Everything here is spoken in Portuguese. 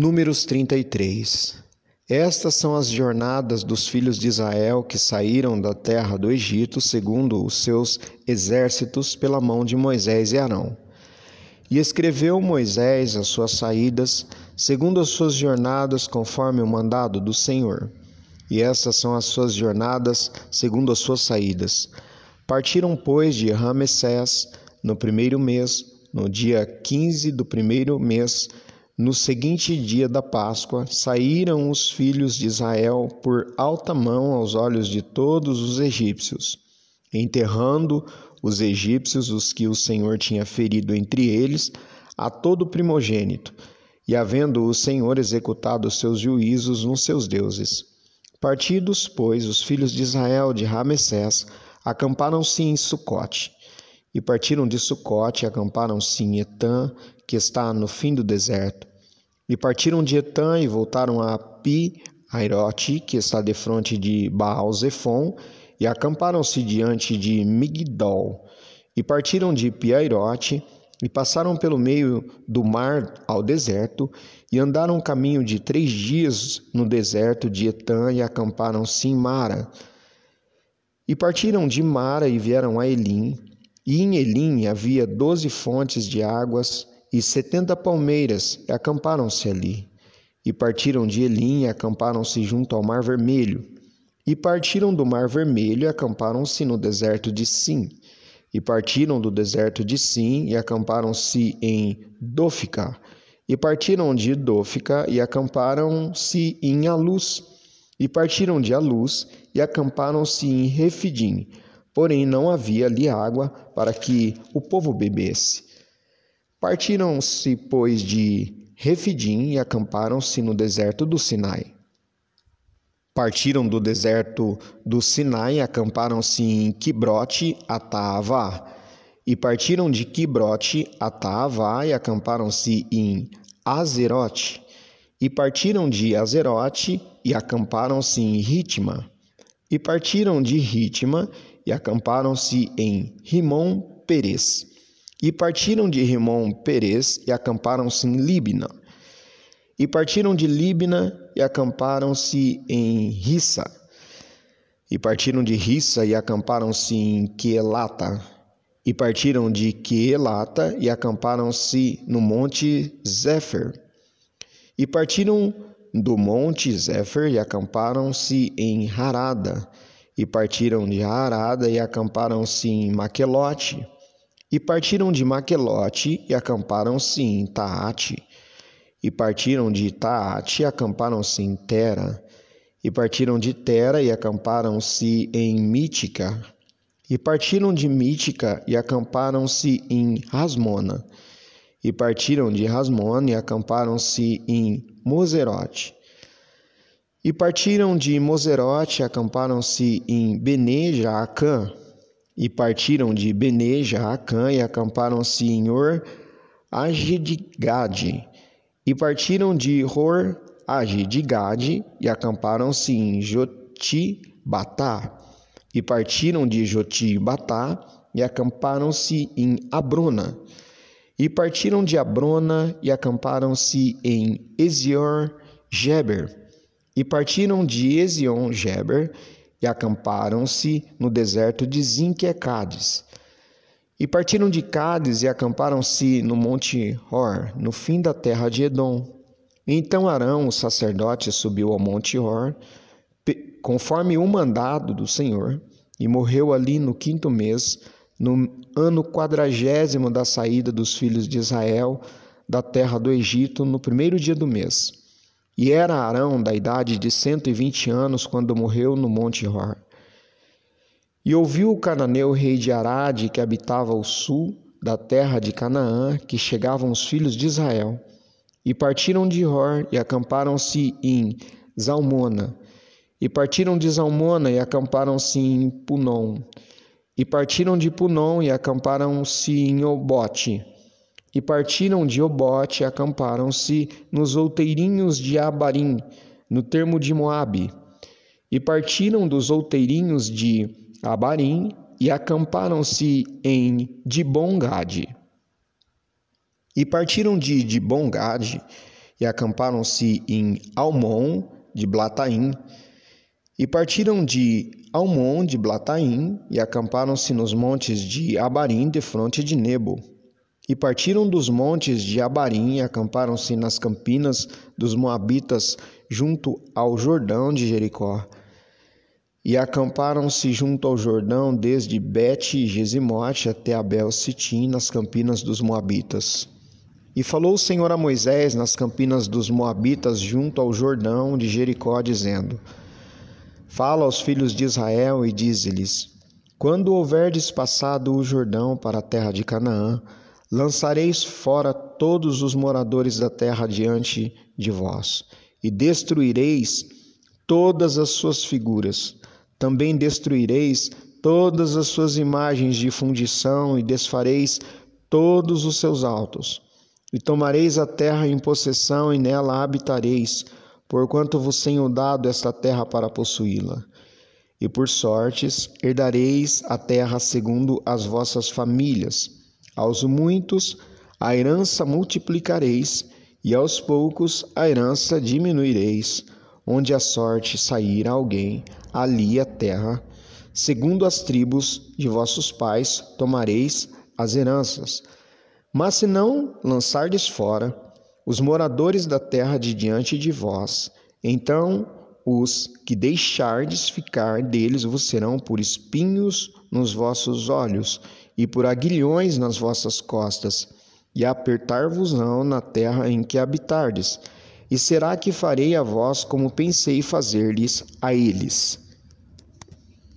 Números 33. Estas são as jornadas dos filhos de Israel que saíram da terra do Egito, segundo os seus exércitos, pela mão de Moisés e Arão. E escreveu Moisés as suas saídas, segundo as suas jornadas, conforme o mandado do Senhor. E estas são as suas jornadas, segundo as suas saídas. Partiram, pois, de Ramessés, no primeiro mês, no dia 15 do primeiro mês, no seguinte dia da Páscoa, saíram os filhos de Israel por alta mão aos olhos de todos os egípcios, enterrando os egípcios, os que o Senhor tinha ferido entre eles, a todo primogênito, e havendo o Senhor executado os seus juízos nos seus deuses. Partidos, pois, os filhos de Israel de Ramessés, acamparam-se em Sucote. E partiram de Sucote, acamparam-se em Etã, que está no fim do deserto. E partiram de Etã e voltaram a Pi Airote, que está defronte de Baal-Zefon, e acamparam-se diante de Migdol. E partiram de Pi Airote e passaram pelo meio do mar ao deserto, e andaram um caminho de 3 dias no deserto de Etã e acamparam-se em Mara. E partiram de Mara e vieram a Elim, e em Elim havia 12 fontes de águas e 70 palmeiras, e acamparam-se ali. E partiram de Elim e acamparam-se junto ao Mar Vermelho. E partiram do Mar Vermelho e acamparam-se no deserto de Sim. E partiram do deserto de Sim e acamparam-se em Dófica. E partiram de Dófica e acamparam-se em Aluz. E partiram de Aluz e acamparam-se em Refidim. Porém, não havia ali água para que o povo bebesse. Partiram-se, pois, de Refidim e acamparam-se no deserto do Sinai. Partiram do deserto do Sinai e acamparam-se em Quibrote-Hataavá. E partiram de Quibrote-Hataavá e acamparam-se em Azerote. E partiram de Azerote e acamparam-se em Ritma. E partiram de Ritma e acamparam-se em Rimon-Perez. E partiram de Rimon-Perez e acamparam-se em Libna. E partiram de Libna e acamparam-se em Rissa. E partiram de Rissa e acamparam-se em Quelata. E partiram de Quelata e acamparam-se no Monte Zéfer. E partiram do Monte Zéfer e acamparam-se em Harada. E partiram de Harada e acamparam-se em Maquelote. E partiram de Maquelote e acamparam-se em Taate. E partiram de Taate e acamparam-se em Tera. E partiram de Tera e acamparam-se em Mítica. E partiram de Mítica e acamparam-se em Rasmona. E partiram de Rasmona e acamparam-se em Mozerote. E partiram de Mozerote e acamparam-se em Benejaacã. E partiram de Benejaacã e acamparam-se em Horadigade. E partiram de Horadigade e acamparam-se em Jotibatá. E partiram de Jotibatá e acamparam-se em Abrona. E partiram de Abrona e acamparam-se em Ezion-Geber. E partiram de Ezion-Geber e acamparam-se no deserto de Zin, que é Cádiz. E partiram de Cádiz e acamparam-se no Monte Hor, no fim da terra de Edom. Então Arão, o sacerdote, subiu ao Monte Hor, conforme o mandado do Senhor, e morreu ali no 5º mês, no ano 40º da saída dos filhos de Israel da terra do Egito, no 1º dia do mês. E era Arão da idade de 120 anos quando morreu no Monte Hor. E ouviu o cananeu rei de Harade, que habitava ao sul da terra de Canaã, que chegavam os filhos de Israel. E partiram de Hor e acamparam-se em Zalmona. E partiram de Zalmona e acamparam-se em Punom. E partiram de Punom e acamparam-se em Obote. E partiram de Obote e acamparam-se nos outeirinhos de Abarim, no termo de Moabe. E partiram dos outeirinhos de Abarim e acamparam-se em Dibongade. E partiram de Dibongade e acamparam-se em Almon de Blataim, e partiram de Almon de Blataim, e acamparam-se nos montes de Abarim, defronte de Nebo. E partiram dos montes de Abarim, e acamparam-se nas campinas dos Moabitas, junto ao Jordão de Jericó. E acamparam-se junto ao Jordão, desde Bet-Gesimote até Abel-Sitim, nas campinas dos Moabitas. E falou o Senhor a Moisés nas campinas dos Moabitas, junto ao Jordão de Jericó, dizendo: Fala aos filhos de Israel e dize-lhes: Quando houverdes passado o Jordão para a terra de Canaã, lançareis fora todos os moradores da terra diante de vós, e destruireis todas as suas figuras. Também destruireis todas as suas imagens de fundição, e desfareis todos os seus altos. E tomareis a terra em possessão, e nela habitareis, porquanto vos tenho dado esta terra para possuí-la. E por sortes herdareis a terra segundo as vossas famílias. Aos muitos a herança multiplicareis, e aos poucos a herança diminuireis. Onde a sorte sair a alguém, ali a terra, segundo as tribos de vossos pais, tomareis as heranças. Mas se não lançardes fora os moradores da terra de diante de vós, então os que deixardes ficar deles vos serão por espinhos nos vossos olhos e por aguilhões nas vossas costas, e apertar-vos-ão na terra em que habitardes. E será que farei a vós como pensei fazer-lhes a eles?